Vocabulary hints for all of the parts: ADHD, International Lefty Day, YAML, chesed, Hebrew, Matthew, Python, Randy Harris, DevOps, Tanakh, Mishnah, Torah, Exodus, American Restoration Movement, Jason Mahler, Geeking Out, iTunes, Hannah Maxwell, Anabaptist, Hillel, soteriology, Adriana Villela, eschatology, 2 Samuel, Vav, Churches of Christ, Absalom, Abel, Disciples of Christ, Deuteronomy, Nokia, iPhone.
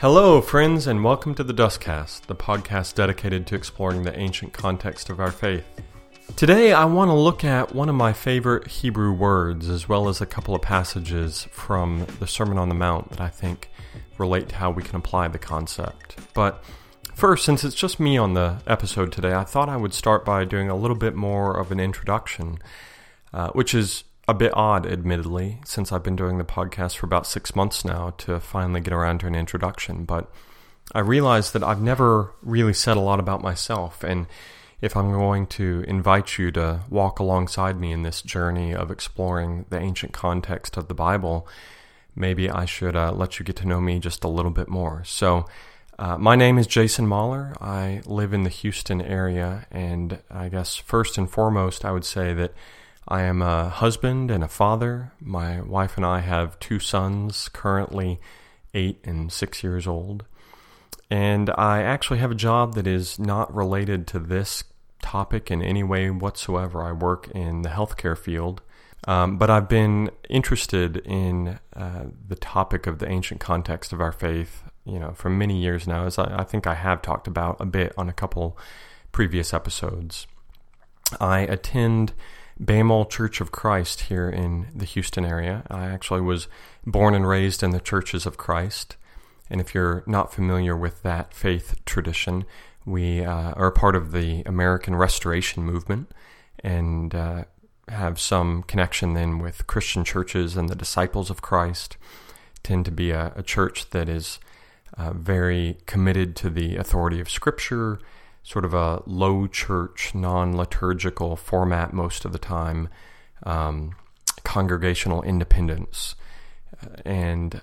Hello, friends, and welcome to the Dustcast, the podcast dedicated to exploring the ancient context of our faith. Today, I want to look at one of my favorite Hebrew words, as well as a couple of passages from the Sermon on the Mount that I think relate to how we can apply the concept. But first, since it's just me on the episode today, I thought I would start by doing a little bit more of an introduction, which is a bit odd, admittedly, since I've been doing the podcast for about 6 months now to finally get around to an introduction. But I realized that I've never really said a lot about myself. And if I'm going to invite you to walk alongside me in this journey of exploring the ancient context of the Bible, maybe I should let you get to know me just a little bit more. So my name is Jason Mahler. I live in the Houston area. And I guess first and foremost, I would say that I am a husband and a father. My wife and I have two sons, currently 8 and 6 years old. And I actually have a job that is not related to this topic in any way whatsoever. I work in the healthcare field, but I've been interested in the topic of the ancient context of our faith, for many years now, as I think I have talked about a bit on a couple previous episodes. I attend Bamol Church of Christ here in the Houston area. I actually was born and raised in the Churches of Christ. And if you're not familiar with that faith tradition, we are a part of the American Restoration Movement and have some connection then with Christian churches, and the Disciples of Christ tend to be a church that is very committed to the authority of Scripture, sort of a low church, non-liturgical format most of the time, congregational independence. And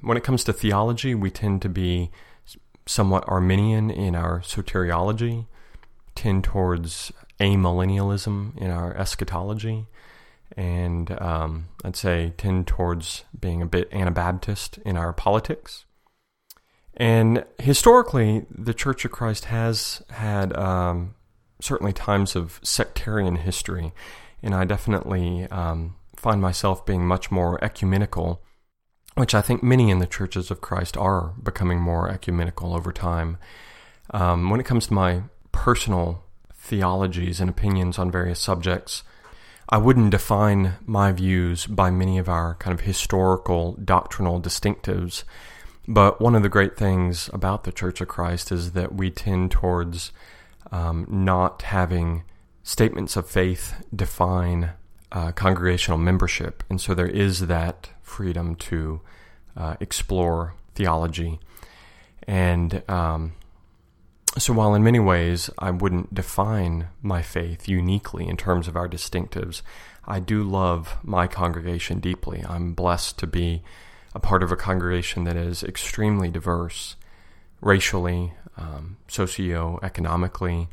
when it comes to theology, we tend to be somewhat Arminian in our soteriology, tend towards amillennialism in our eschatology, and I'd say tend towards being a bit Anabaptist in our politics. And historically, the Church of Christ has had certainly times of sectarian history, and I definitely find myself being much more ecumenical, which I think many in the Churches of Christ are becoming more ecumenical over time. When it comes to my personal theologies and opinions on various subjects, I wouldn't define my views by many of our kind of historical doctrinal distinctives. But one of the great things about the Church of Christ is that we tend towards not having statements of faith define congregational membership. And so there is that freedom to explore theology. And so while in many ways I wouldn't define my faith uniquely in terms of our distinctives, I do love my congregation deeply. I'm blessed to be a part of a congregation that is extremely diverse racially, socioeconomically,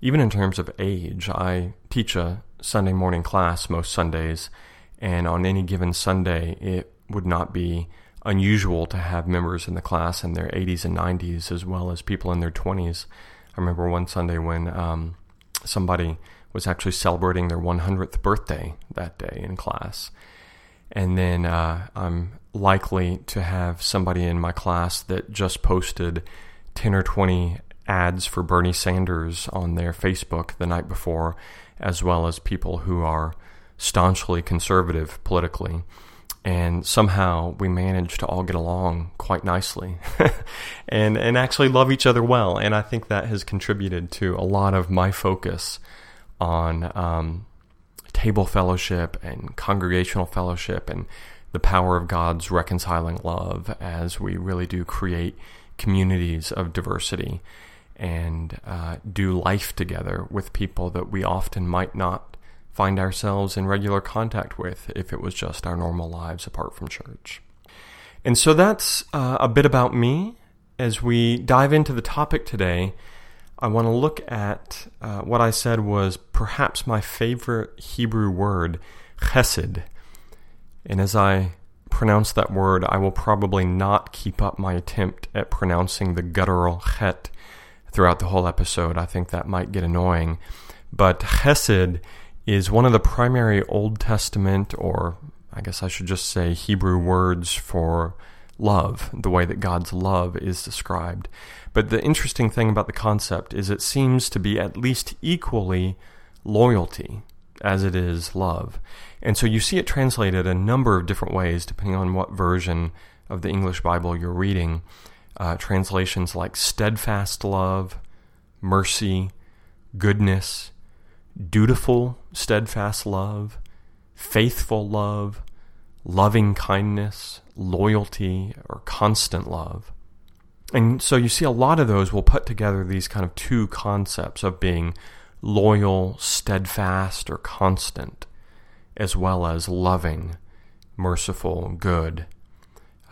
even in terms of age. I teach a Sunday morning class most Sundays, and on any given Sunday, it would not be unusual to have members in the class in their 80s and 90s, as well as people in their 20s. I remember one Sunday when somebody was actually celebrating their 100th birthday that day in class. And then I'm likely to have somebody in my class that just posted 10 or 20 ads for Bernie Sanders on their Facebook the night before, as well as people who are staunchly conservative politically. And somehow we manage to all get along quite nicely and actually love each other well. And I think that has contributed to a lot of my focus on table fellowship and congregational fellowship and the power of God's reconciling love as we really do create communities of diversity and do life together with people that we often might not find ourselves in regular contact with if it was just our normal lives apart from church. And so that's a bit about me. As we dive into the topic today, I want to look at what I said was perhaps my favorite Hebrew word, chesed. And as I pronounce that word, I will probably not keep up my attempt at pronouncing the guttural chet throughout the whole episode. I think that might get annoying. But chesed is one of the primary Old Testament, or I guess I should just say Hebrew words for love, the way that God's love is described. But the interesting thing about the concept is it seems to be at least equally loyalty as it is love. And so you see it translated a number of different ways depending on what version of the English Bible you're reading. Translations like steadfast love, mercy, goodness, dutiful steadfast love, faithful love, loving kindness, loyalty, or constant love. And so you see a lot of those will put together these kind of two concepts of being loyal, steadfast, or constant, as well as loving, merciful, good,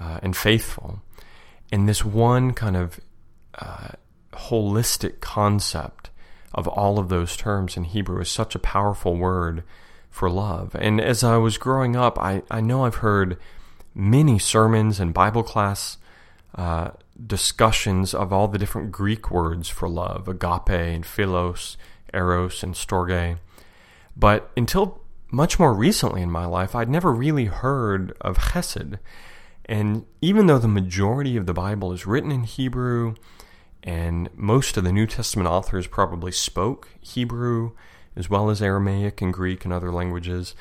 and faithful. And this one kind of holistic concept of all of those terms in Hebrew is such a powerful word for love. And as I was growing up, I know I've heard many sermons and Bible class discussions of all the different Greek words for love, agape and philos, eros and storge. But until much more recently in my life, I'd never really heard of chesed. And even though the majority of the Bible is written in Hebrew, and most of the New Testament authors probably spoke Hebrew, as well as Aramaic and Greek and other languages,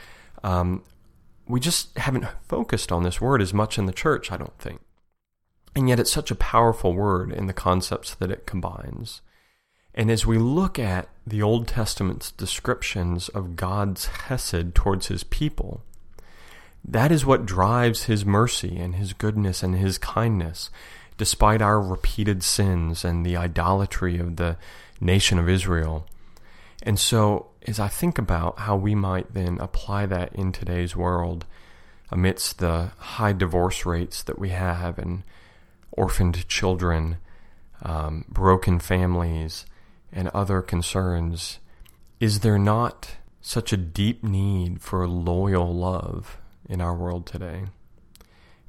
we just haven't focused on this word as much in the church, I don't think. And yet it's such a powerful word in the concepts that it combines. And as we look at the Old Testament's descriptions of God's chesed towards his people, that is what drives his mercy and his goodness and his kindness, despite our repeated sins and the idolatry of the nation of Israel. And so, as I think about how we might then apply that in today's world, amidst the high divorce rates that we have and orphaned children, broken families, and other concerns, is there not such a deep need for loyal love in our world today?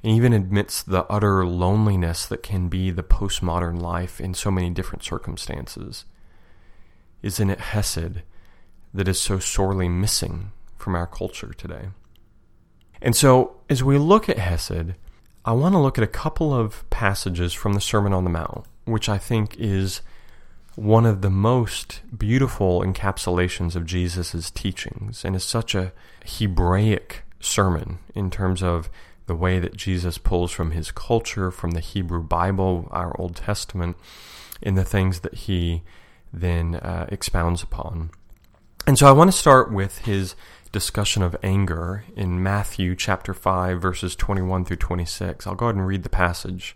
And even amidst the utter loneliness that can be the postmodern life in so many different circumstances, isn't it chesed that is so sorely missing from our culture today? And so, as we look at chesed, I want to look at a couple of passages from the Sermon on the Mount, which I think is one of the most beautiful encapsulations of Jesus' teachings, and is such a Hebraic sermon in terms of the way that Jesus pulls from his culture, from the Hebrew Bible, our Old Testament, and the things that he then expounds upon. And so I want to start with his discussion of anger in Matthew chapter 5, verses 21 through 26. I'll go ahead and read the passage.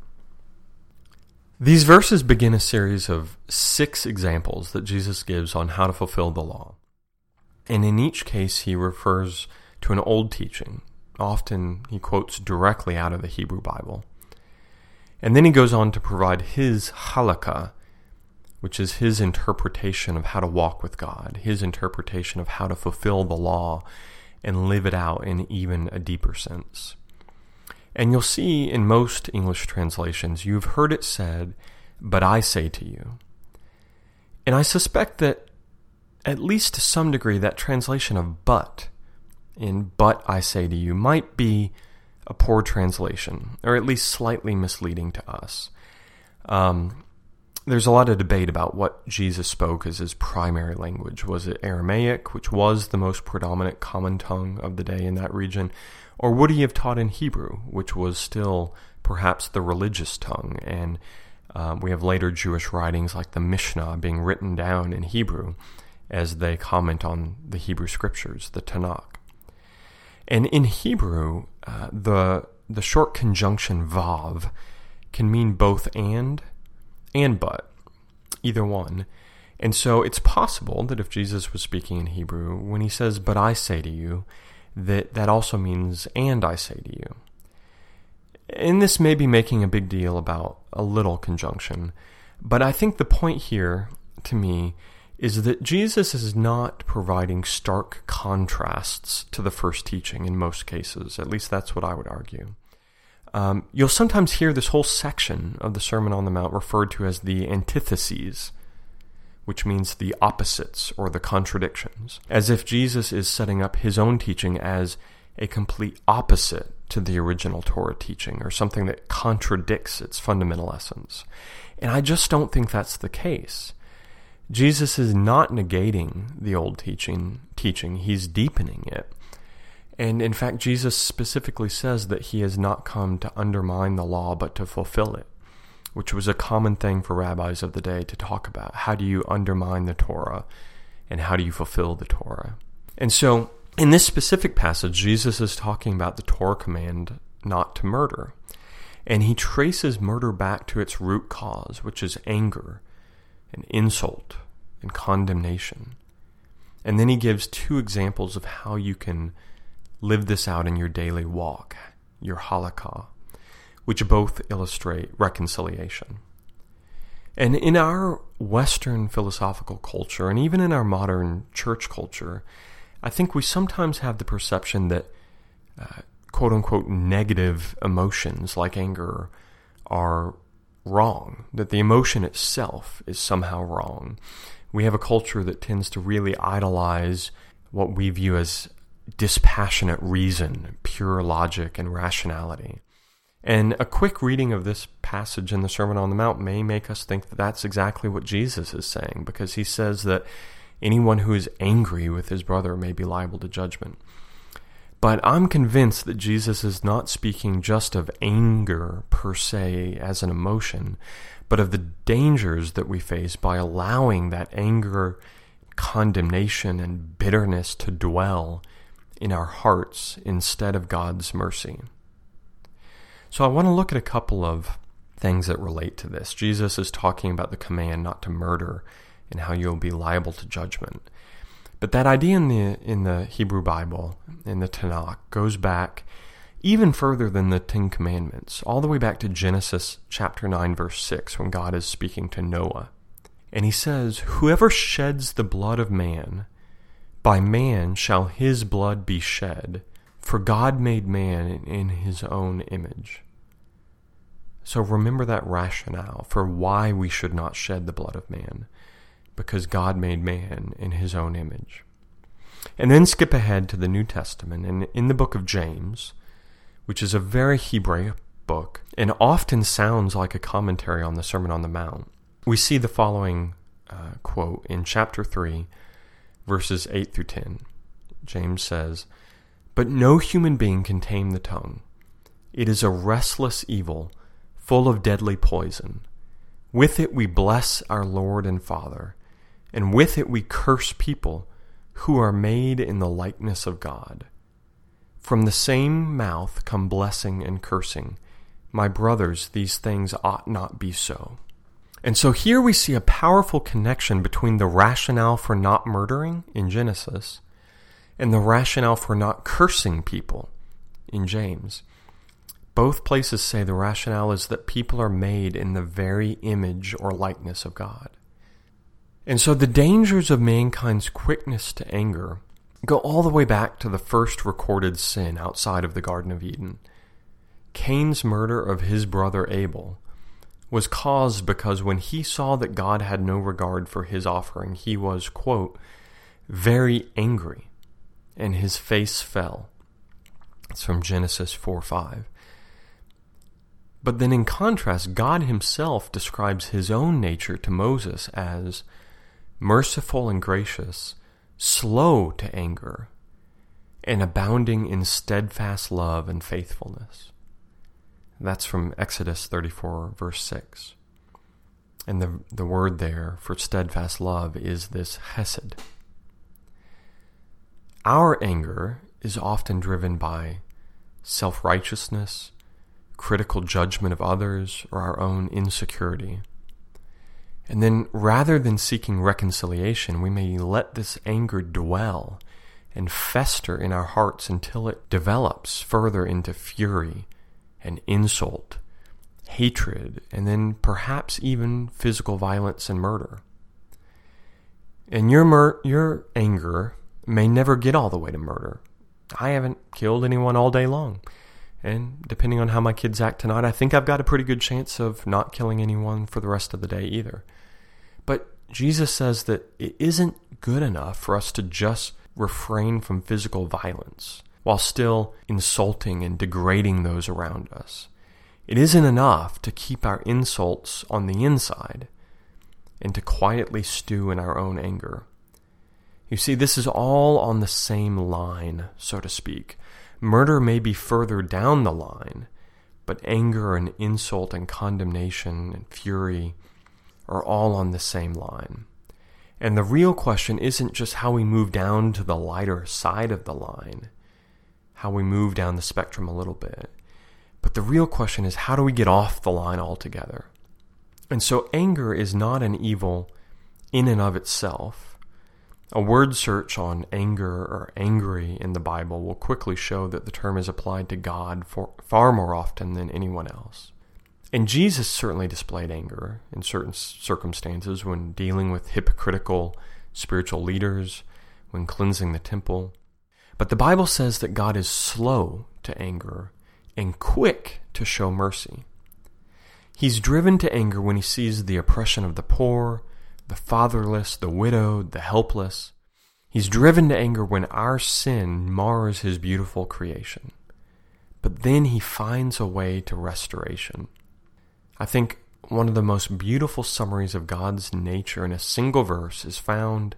These verses begin a series of 6 examples that Jesus gives on how to fulfill the law. And in each case, he refers to an old teaching. Often, he quotes directly out of the Hebrew Bible. And then he goes on to provide his halakha, which is his interpretation of how to walk with God, his interpretation of how to fulfill the law and live it out in even a deeper sense. And you'll see in most English translations, "You've heard it said, but I say to you." And I suspect that, at least to some degree, that translation of "but" in "but I say to you" might be a poor translation, or at least slightly misleading to us. There's a lot of debate about what Jesus spoke as his primary language. Was it Aramaic, which was the most predominant common tongue of the day in that region, or would he have taught in Hebrew, which was still perhaps the religious tongue? And we have later Jewish writings like the Mishnah being written down in Hebrew as they comment on the Hebrew scriptures, the Tanakh. And in Hebrew, the short conjunction Vav can mean both and but, either one. And so it's possible that if Jesus was speaking in Hebrew, when he says, but I say to you, that also means, and I say to you. And this may be making a big deal about a little conjunction, but I think the point here, to me, is that Jesus is not providing stark contrasts to the first teaching in most cases. At least that's what I would argue. You'll sometimes hear this whole section of the Sermon on the Mount referred to as the antitheses, which means the opposites or the contradictions, as if Jesus is setting up his own teaching as a complete opposite to the original Torah teaching, or something that contradicts its fundamental essence. And I just don't think that's the case. Jesus is not negating the old teaching. He's deepening it. And in fact, Jesus specifically says that he has not come to undermine the law, but to fulfill it, which was a common thing for rabbis of the day to talk about. How do you undermine the Torah, and how do you fulfill the Torah? And so, in this specific passage, Jesus is talking about the Torah command not to murder. And he traces murder back to its root cause, which is anger and insult and condemnation. And then he gives two examples of how you can live this out in your daily walk, your halakha, which both illustrate reconciliation. And in our Western philosophical culture, and even in our modern church culture, I think we sometimes have the perception that quote-unquote negative emotions like anger are wrong, that the emotion itself is somehow wrong. We have a culture that tends to really idolize what we view as dispassionate reason, pure logic, and rationality. And a quick reading of this passage in the Sermon on the Mount may make us think that that's exactly what Jesus is saying, because he says that anyone who is angry with his brother may be liable to judgment. But I'm convinced that Jesus is not speaking just of anger per se as an emotion, but of the dangers that we face by allowing that anger, condemnation, and bitterness to dwell in our hearts instead of God's mercy. So I want to look at a couple of things that relate to this. Jesus is talking about the command not to murder and how you'll be liable to judgment. But that idea in the Hebrew Bible, in the Tanakh, goes back even further than the Ten Commandments, all the way back to Genesis chapter 9, verse 6, when God is speaking to Noah. And he says, "Whoever sheds the blood of man, by man shall his blood be shed, for God made man in his own image." So remember that rationale for why we should not shed the blood of man, because God made man in his own image. And then skip ahead to the New Testament, and in the book of James, which is a very Hebraic book, and often sounds like a commentary on the Sermon on the Mount, we see the following quote in chapter 3, verses 8 through 10. James says, "But no human being can tame the tongue. It is a restless evil, full of deadly poison. With it we bless our Lord and Father, and with it we curse people who are made in the likeness of God. From the same mouth come blessing and cursing. My brothers, these things ought not be so." And so here we see a powerful connection between the rationale for not murdering in Genesis and the rationale for not cursing people in James. Both places say the rationale is that people are made in the very image or likeness of God. And so the dangers of mankind's quickness to anger go all the way back to the first recorded sin outside of the Garden of Eden. Cain's murder of his brother Abel was caused because when he saw that God had no regard for his offering, he was, quote, very angry, and his face fell. It's from Genesis 4:5. But then in contrast, God himself describes his own nature to Moses as merciful and gracious, slow to anger, and abounding in steadfast love and faithfulness. That's from Exodus 34, verse 6. And the word there for steadfast love is this chesed. Our anger is often driven by self-righteousness, critical judgment of others, or our own insecurity. And then rather than seeking reconciliation, we may let this anger dwell and fester in our hearts until it develops further into fury and insult, hatred, and then perhaps even physical violence and murder. And your anger may never get all the way to murder. I haven't killed anyone all day long. And depending on how my kids act tonight, I think I've got a pretty good chance of not killing anyone for the rest of the day either. But Jesus says that it isn't good enough for us to just refrain from physical violence while still insulting and degrading those around us. It isn't enough to keep our insults on the inside and to quietly stew in our own anger. You see, this is all on the same line, so to speak. Murder may be further down the line, but anger and insult and condemnation and fury are all on the same line. And the real question isn't just how we move down to the lighter side of the line, how we move down the spectrum a little bit, but the real question is how do we get off the line altogether? And so anger is not an evil in and of itself. A word search on anger or angry in the Bible will quickly show that the term is applied to God far more often than anyone else. And Jesus certainly displayed anger in certain circumstances when dealing with hypocritical spiritual leaders, when cleansing the temple. But the Bible says that God is slow to anger and quick to show mercy. He's driven to anger when he sees the oppression of the poor, the fatherless, the widowed, the helpless. He's driven to anger when our sin mars his beautiful creation. But then he finds a way to restoration. I think one of the most beautiful summaries of God's nature in a single verse is found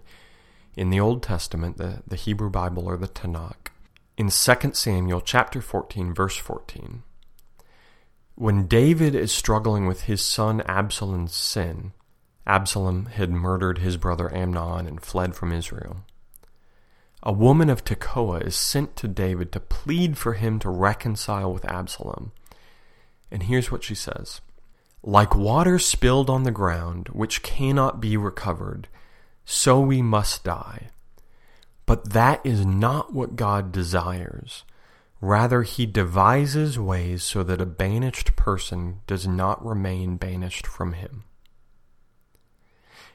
in the Old Testament, the Hebrew Bible or the Tanakh, in 2 Samuel chapter 14, verse 14. When David is struggling with his son Absalom's sin, Absalom had murdered his brother Amnon and fled from Israel. A woman of Tekoa is sent to David to plead for him to reconcile with Absalom. And here's what she says. Like water spilled on the ground, which cannot be recovered, so we must die. But that is not what God desires. Rather, he devises ways so that a banished person does not remain banished from him.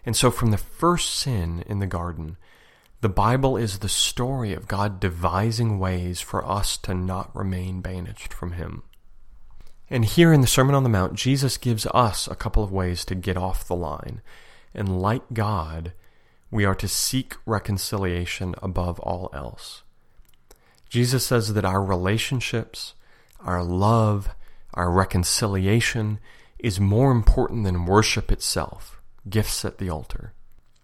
And so from the first sin in the garden, the Bible is the story of God devising ways for us to not remain banished from him. And here in the Sermon on the Mount, Jesus gives us a couple of ways to get off the line. And like God, we are to seek reconciliation above all else. Jesus says that our relationships, our love, our reconciliation is more important than worship itself. Gifts at the altar.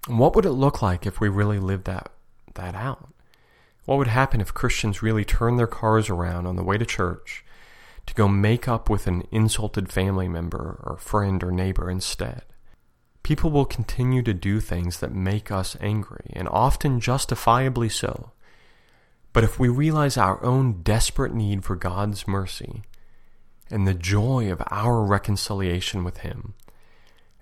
And what would it look like if we really lived that out? What would happen if Christians really turned their cars around on the way to church to go make up with an insulted family member or friend or neighbor instead? People will continue to do things that make us angry, and often justifiably so. But if we realize our own desperate need for God's mercy and the joy of our reconciliation with him,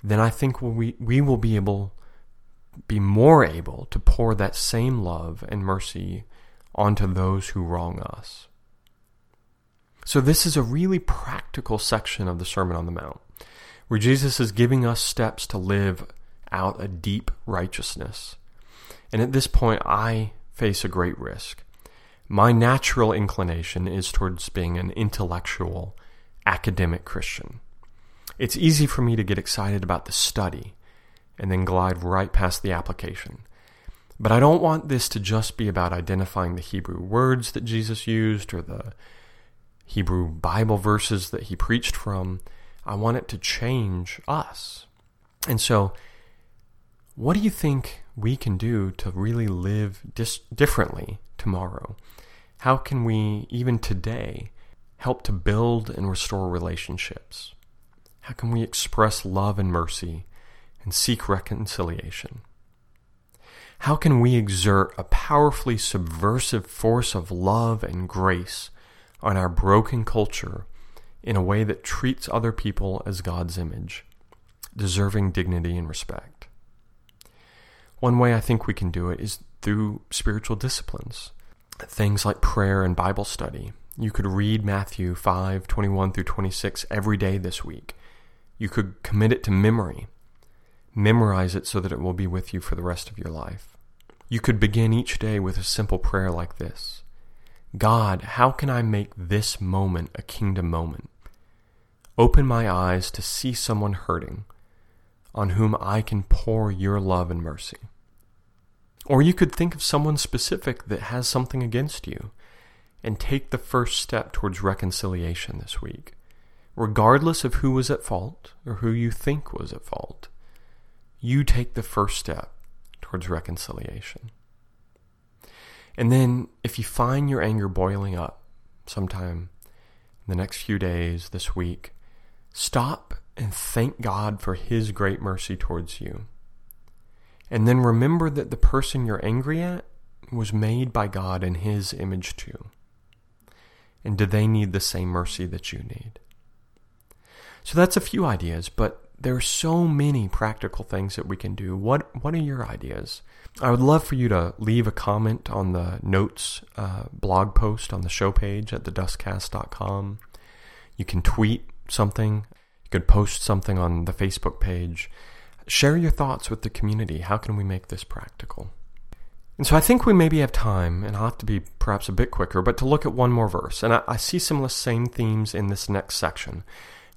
then I think we will be more able to pour that same love and mercy onto those who wrong us. So this is a really practical section of the Sermon on the Mount, where Jesus is giving us steps to live out a deep righteousness. And at this point, I face a great risk. My natural inclination is towards being an intellectual, academic Christian. It's easy for me to get excited about the study and then glide right past the application. But I don't want this to just be about identifying the Hebrew words that Jesus used or the Hebrew Bible verses that he preached from. I want it to change us. And so, what do you think we can do to really live differently tomorrow? How can we, even today, help to build and restore relationships? How can we express love and mercy and seek reconciliation? How can we exert a powerfully subversive force of love and grace on our broken culture in a way that treats other people as God's image, deserving dignity and respect? One way I think we can do it is through spiritual disciplines, things like prayer and Bible study. You could read Matthew 5:21-26 every day this week. You could commit it to memory. Memorize it so that it will be with you for the rest of your life. You could begin each day with a simple prayer like this: God, how can I make this moment a kingdom moment? Open my eyes to see someone hurting, on whom I can pour your love and mercy. Or you could think of someone specific that has something against you and take the first step towards reconciliation this week, regardless of who was at fault or who you think was at fault. You take the first step towards reconciliation. And then if you find your anger boiling up sometime in the next few days, this week, stop and thank God for His great mercy towards you. And then remember that the person you're angry at was made by God in His image too. And do they need the same mercy that you need? So that's a few ideas, but there are so many practical things that we can do. What are your ideas? I would love for you to leave a comment on the notes blog post on the show page at thedustcast.com. You can tweet something. You could post something on the Facebook page. Share your thoughts with the community. How can we make this practical? And so I think we maybe have time, and I'll have to be perhaps a bit quicker, but to look at one more verse. And I see some of the same themes in this next section.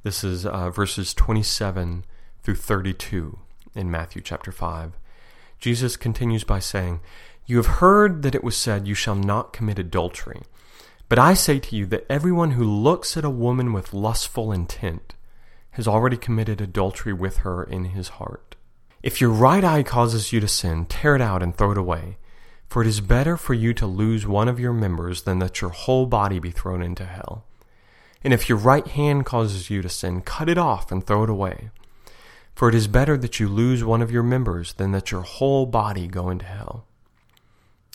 This is verses 27-32 in Matthew chapter 5. Jesus continues by saying, "You have heard that it was said, 'You shall not commit adultery.' But I say to you that everyone who looks at a woman with lustful intent has already committed adultery with her in his heart. If your right eye causes you to sin, tear it out and throw it away. For it is better for you to lose one of your members than that your whole body be thrown into hell. And if your right hand causes you to sin, cut it off and throw it away. For it is better that you lose one of your members than that your whole body go into hell.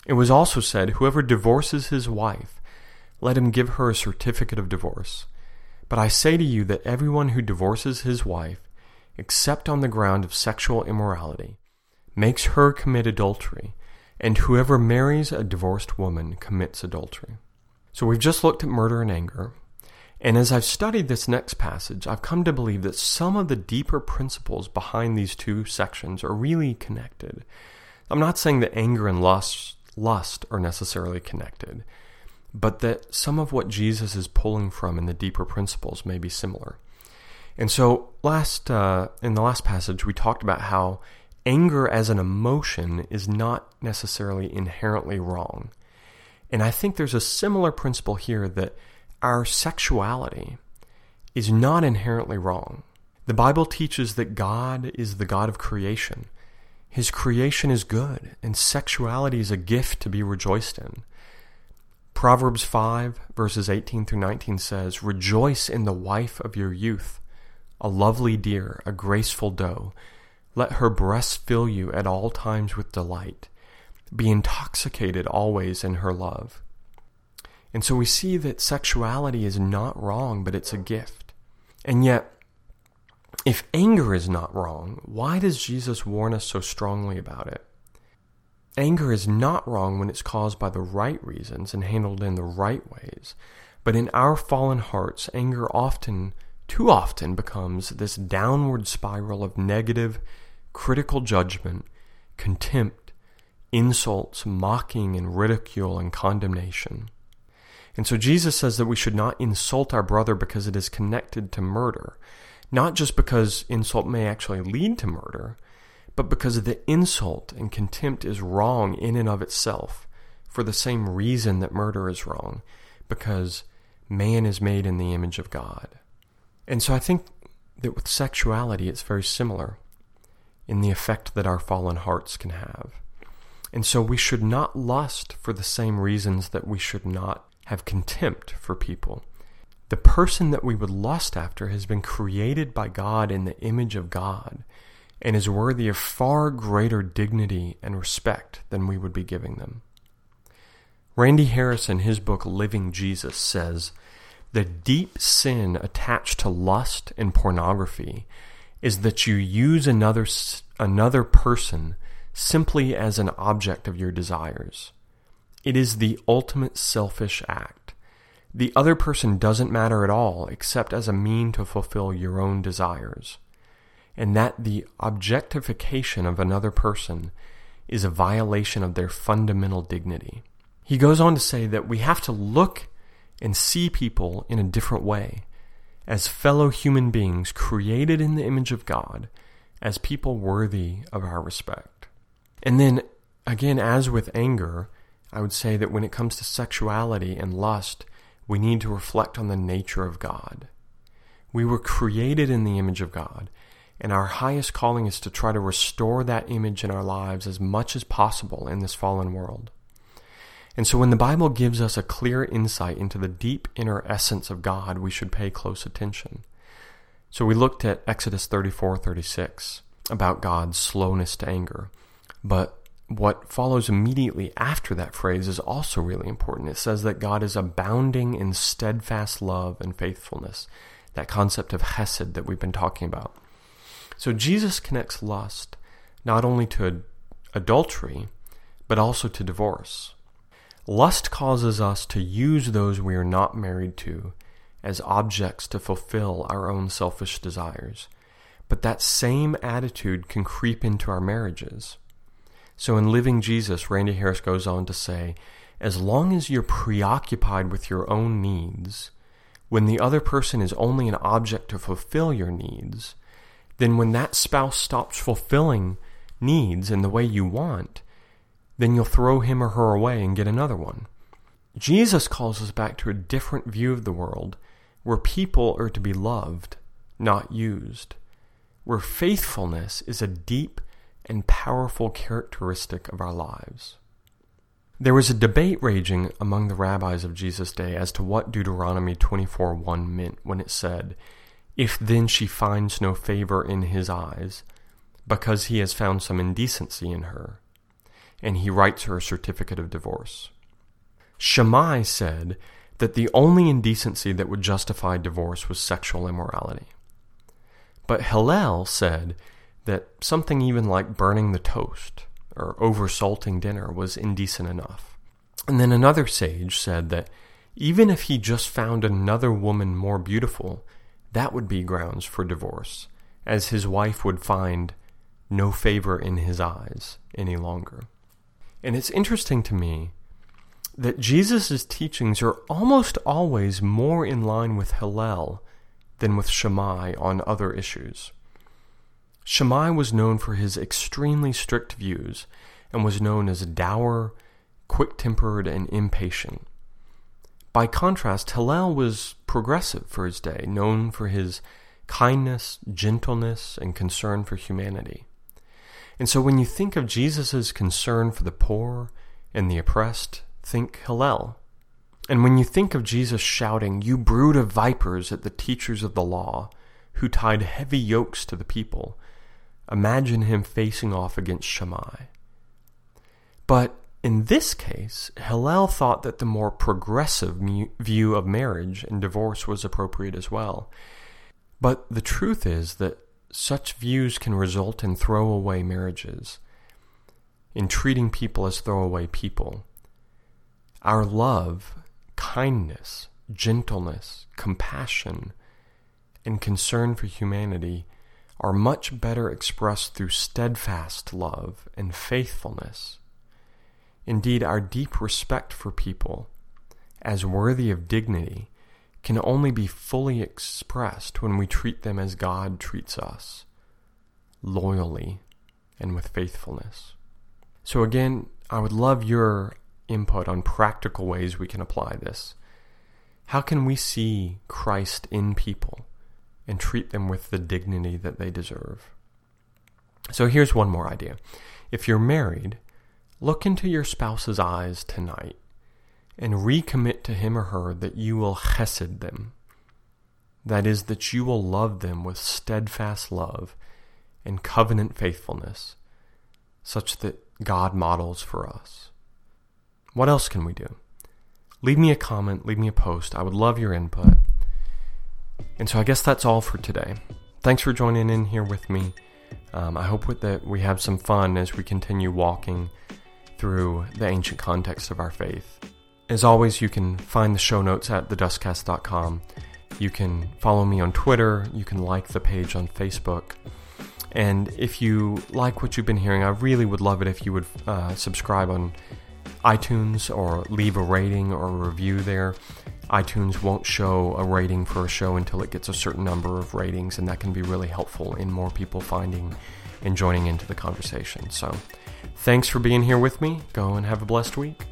It was also said, 'Whoever divorces his wife, let him give her a certificate of divorce.' But I say to you that everyone who divorces his wife, except on the ground of sexual immorality, makes her commit adultery, and whoever marries a divorced woman commits adultery." So we've just looked at murder and anger. And as I've studied this next passage, I've come to believe that some of the deeper principles behind these two sections are really connected. I'm not saying that anger and lust are necessarily connected, but that some of what Jesus is pulling from in the deeper principles may be similar. And so in the last passage, we talked about how anger as an emotion is not necessarily inherently wrong. And I think there's a similar principle here, that our sexuality is not inherently wrong. The Bible teaches that God is the God of creation. His creation is good, and sexuality is a gift to be rejoiced in. Proverbs 5, verses 18-19 says, "Rejoice in the wife of your youth, a lovely deer, a graceful doe. Let her breasts fill you at all times with delight. Be intoxicated always in her love." And so we see that sexuality is not wrong, but it's a gift. And yet, if anger is not wrong, why does Jesus warn us so strongly about it? Anger is not wrong when it's caused by the right reasons and handled in the right ways. But in our fallen hearts, anger often, too often, becomes this downward spiral of negative, critical judgment, contempt, insults, mocking, and ridicule and condemnation. And so Jesus says that we should not insult our brother because it is connected to murder, not just because insult may actually lead to murder, but because the insult and contempt is wrong in and of itself for the same reason that murder is wrong, because man is made in the image of God. And so I think that with sexuality, it's very similar in the effect that our fallen hearts can have. And so we should not lust for the same reasons that we should not have contempt for people. The person that we would lust after has been created by God in the image of God and is worthy of far greater dignity and respect than we would be giving them. Randy Harris, in his book Living Jesus, says, "The deep sin attached to lust and pornography is that you use another person simply as an object of your desires. It is the ultimate selfish act. The other person doesn't matter at all except as a mean to fulfill your own desires, and that the objectification of another person is a violation of their fundamental dignity." He goes on to say that we have to look and see people in a different way, as fellow human beings created in the image of God, as people worthy of our respect. And then, again, as with anger, I would say that when it comes to sexuality and lust, we need to reflect on the nature of God. We were created in the image of God, and our highest calling is to try to restore that image in our lives as much as possible in this fallen world. And so when the Bible gives us a clear insight into the deep inner essence of God, we should pay close attention. So we looked at Exodus 34:36 about God's slowness to anger. But what follows immediately after that phrase is also really important. It says that God is abounding in steadfast love and faithfulness, that concept of chesed that we've been talking about. So Jesus connects lust not only to adultery, but also to divorce. Lust causes us to use those we are not married to as objects to fulfill our own selfish desires. But that same attitude can creep into our marriages. So in Living Jesus, Randy Harris goes on to say, as long as you're preoccupied with your own needs, when the other person is only an object to fulfill your needs, then when that spouse stops fulfilling needs in the way you want, then you'll throw him or her away and get another one. Jesus calls us back to a different view of the world, where people are to be loved, not used, where faithfulness is a deep and powerful characteristic of our lives. There was a debate raging among the rabbis of Jesus' day as to what Deuteronomy 24:1 meant when it said, "If then she finds no favor in his eyes, because he has found some indecency in her," and he writes her a certificate of divorce. Shammai said that the only indecency that would justify divorce was sexual immorality. But Hillel said that something even like burning the toast or oversalting dinner was indecent enough. And then another sage said that even if he just found another woman more beautiful, that would be grounds for divorce, as his wife would find no favor in his eyes any longer. And it's interesting to me that Jesus' teachings are almost always more in line with Hillel than with Shammai on other issues. Shammai was known for his extremely strict views and was known as dour, quick-tempered, and impatient. By contrast, Hillel was progressive for his day, known for his kindness, gentleness, and concern for humanity. And so when you think of Jesus' concern for the poor and the oppressed, think Hillel. And when you think of Jesus shouting, "You brood of vipers," at the teachers of the law, who tied heavy yokes to the people, imagine him facing off against Shammai. But in this case, Hillel thought that the more progressive view of marriage and divorce was appropriate as well. But the truth is that such views can result in throwaway marriages, in treating people as throwaway people. Our love, kindness, gentleness, compassion, and concern for humanity are much better expressed through steadfast love and faithfulness. Indeed, our deep respect for people, as worthy of dignity, can only be fully expressed when we treat them as God treats us, loyally and with faithfulness. So again, I would love your input on practical ways we can apply this. How can we see Christ in people and treat them with the dignity that they deserve? So here's one more idea. If you're married, look into your spouse's eyes tonight and recommit to him or her that you will chesed them. That is, that you will love them with steadfast love and covenant faithfulness, such that God models for us. What else can we do? Leave me a comment, leave me a post. I would love your input. And so I guess that's all for today. Thanks for joining in here with me. I hope that we have some fun as we continue walking through the ancient context of our faith. As always, you can find the show notes at thedustcast.com. You can follow me on Twitter. You can like the page on Facebook. And if you like what you've been hearing, I really would love it if you would subscribe on iTunes or leave a rating or a review there. iTunes won't show a rating for a show until it gets a certain number of ratings, and that can be really helpful in more people finding and joining into the conversation. So thanks for being here with me. Go and have a blessed week.